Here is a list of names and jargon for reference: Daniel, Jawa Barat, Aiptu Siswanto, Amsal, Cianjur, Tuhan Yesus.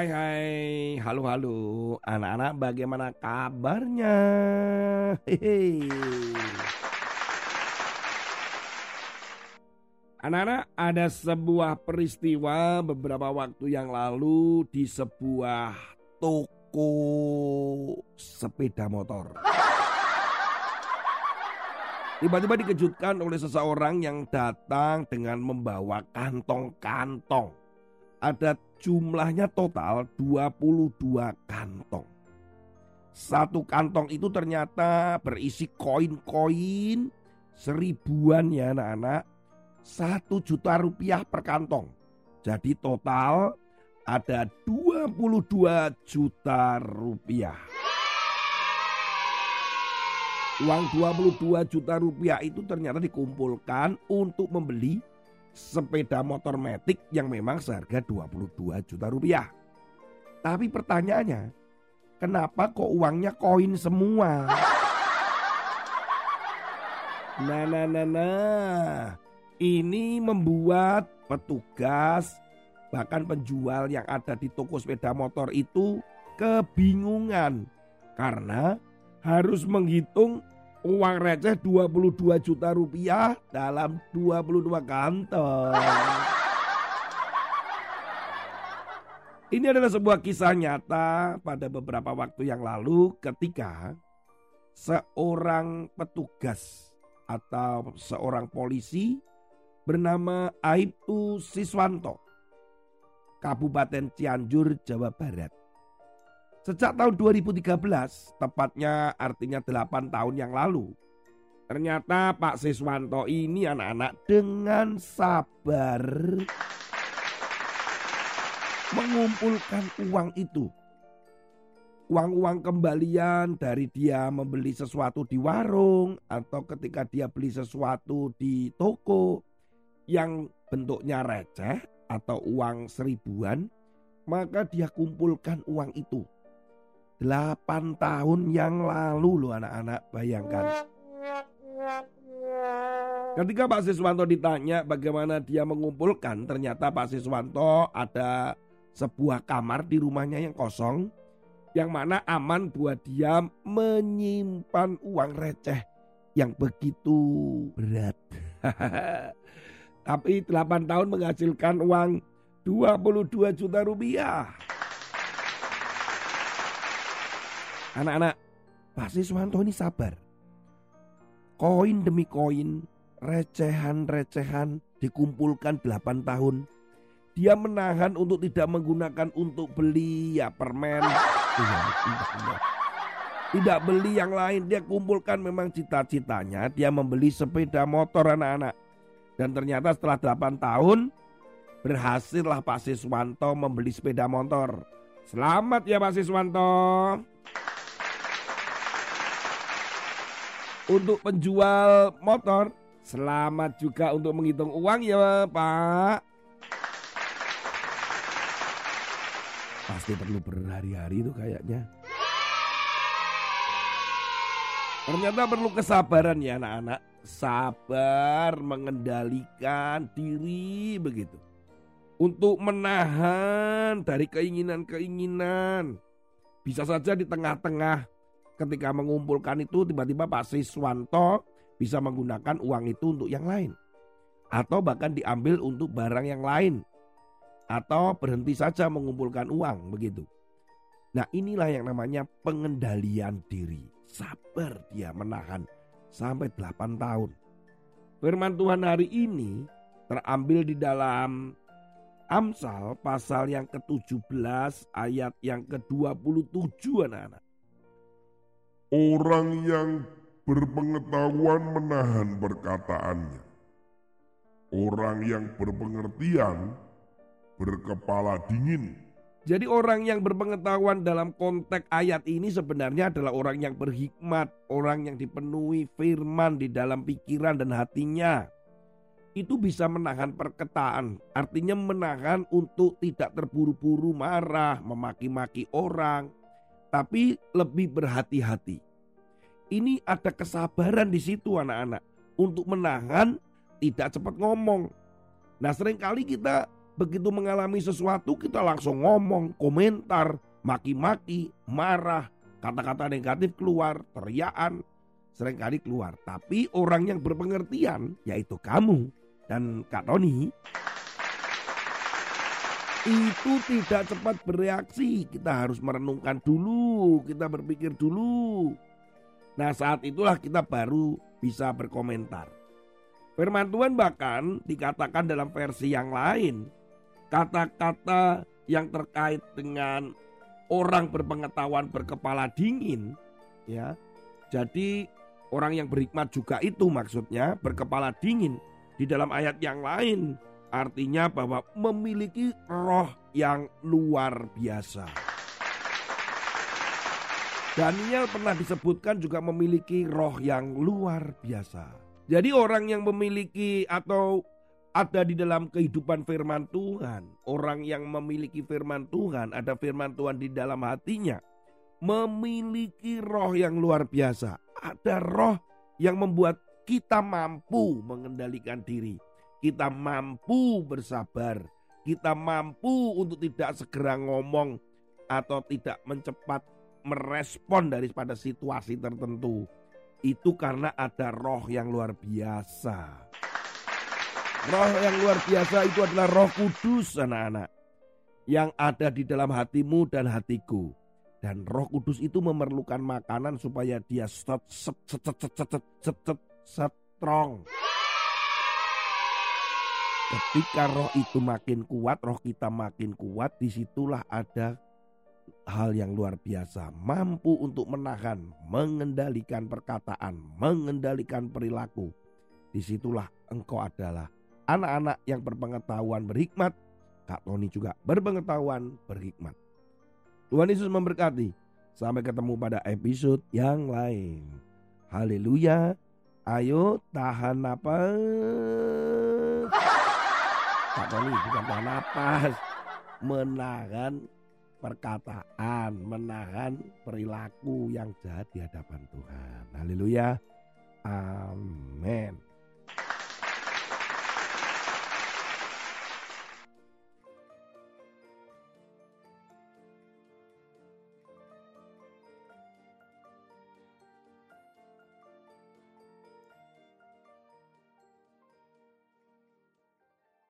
Hai, halo-halo anak-anak, bagaimana kabarnya? Anak-anak, ada sebuah peristiwa beberapa waktu yang lalu di sebuah toko sepeda motor. Tiba-tiba dikejutkan oleh seseorang yang datang dengan membawa kantong-kantong. Ada jumlahnya total 22 kantong. Satu kantong itu ternyata berisi koin-koin seribuan ya anak-anak. 1 juta rupiah per kantong. Jadi total ada 22 juta rupiah. Uang 22 juta rupiah itu ternyata dikumpulkan untuk membeli sepeda motor matic yang memang seharga 22 juta rupiah. Tapi pertanyaannya, kenapa kok uangnya koin semua? Nah. Ini membuat petugas bahkan penjual yang ada di toko sepeda motor itu kebingungan. Karena harus menghitung uang receh 22 juta rupiah dalam 22 kantong. Ini adalah sebuah kisah nyata pada beberapa waktu yang lalu ketika seorang petugas atau seorang polisi bernama Aiptu Siswanto, Kabupaten Cianjur, Jawa Barat. Sejak tahun 2013, tepatnya artinya 8 tahun yang lalu, ternyata Pak Siswanto ini anak-anak dengan sabar mengumpulkan uang itu. Uang-uang kembalian dari dia membeli sesuatu di warung atau ketika dia beli sesuatu di toko yang bentuknya receh atau uang seribuan, maka dia kumpulkan uang itu. 8 tahun yang lalu loh anak-anak, bayangkan. Ketika Pak Siswanto ditanya bagaimana dia mengumpulkan, ternyata Pak Siswanto ada sebuah kamar di rumahnya yang kosong, yang mana aman buat dia menyimpan uang receh yang begitu berat. Tapi 8 tahun menghasilkan uang 22 juta rupiah. Anak-anak, Pak Siswanto ini sabar. Koin demi koin, recehan-recehan dikumpulkan 8 tahun. Dia menahan untuk tidak menggunakan untuk beli ya permen. Tidak beli yang lain, dia kumpulkan. Memang cita-citanya dia membeli sepeda motor anak-anak. Dan ternyata setelah 8 tahun, berhasillah Pak Siswanto membeli sepeda motor. Selamat ya Pak Siswanto. Untuk penjual motor, selamat juga untuk menghitung uang ya Pak. Pasti perlu berhari-hari itu kayaknya. Ternyata perlu kesabaran ya anak-anak. Sabar mengendalikan diri begitu. Untuk menahan dari keinginan-keinginan. Bisa saja di tengah-tengah ketika mengumpulkan itu tiba-tiba Pak Siswanto bisa menggunakan uang itu untuk yang lain. Atau bahkan diambil untuk barang yang lain. Atau berhenti saja mengumpulkan uang begitu. Nah, inilah yang namanya pengendalian diri. Sabar dia menahan sampai 8 tahun. Firman Tuhan hari ini terambil di dalam Amsal pasal yang ke-17 ayat yang ke-27 anak-anak. Orang yang berpengetahuan menahan perkataannya. Orang yang berpengertian berkepala dingin. Jadi orang yang berpengetahuan dalam konteks ayat ini sebenarnya adalah orang yang berhikmat. Orang yang dipenuhi firman di dalam pikiran dan hatinya. Itu bisa menahan perkataan. Artinya menahan untuk tidak terburu-buru marah, memaki-maki orang. Tapi lebih berhati-hati. Ini ada kesabaran di situ anak-anak. Untuk menahan, tidak cepat ngomong. Nah, seringkali kita Begitu mengalami sesuatu kita langsung ngomong, komentar, maki-maki, marah, kata-kata negatif keluar, teriakan seringkali keluar. Tapi orang yang berpengertian yaitu kamu dan Kak Tony itu tidak cepat bereaksi. Kita harus merenungkan dulu, kita berpikir dulu. Nah, saat itulah kita baru bisa berkomentar. Firman Tuhan bahkan dikatakan dalam versi yang lain, kata-kata yang terkait dengan orang berpengetahuan berkepala dingin, ya. Jadi orang yang berhikmat juga itu maksudnya berkepala dingin di dalam ayat yang lain. Artinya bahwa memiliki roh yang luar biasa. Daniel pernah disebutkan juga memiliki roh yang luar biasa. Jadi orang yang memiliki atau ada di dalam kehidupan firman Tuhan, orang yang memiliki firman Tuhan, ada firman Tuhan di dalam hatinya, memiliki roh yang luar biasa. Ada roh yang membuat kita mampu mengendalikan diri. Kita mampu bersabar, kita mampu untuk tidak segera ngomong atau tidak mencepat merespon daripada situasi tertentu. Itu karena ada roh yang luar biasa. Roh yang luar biasa itu adalah Roh Kudus, anak-anak, yang ada di dalam hatimu dan hatiku. Dan Roh Kudus itu memerlukan makanan supaya dia strong. Ketika roh itu makin kuat, roh kita makin kuat, disitulah ada hal yang luar biasa. Mampu untuk menahan, mengendalikan perkataan, mengendalikan perilaku. Disitulah engkau adalah anak-anak yang berpengetahuan berhikmat. Kak Tony juga berpengetahuan berhikmat. Tuhan Yesus memberkati. Sampai ketemu pada episode yang lain. Haleluya. Ayo tahan napas. Kak Tony bukan tahan napas, menahan perkataan, menahan perilaku yang jahat di hadapan Tuhan. Haleluya, amin.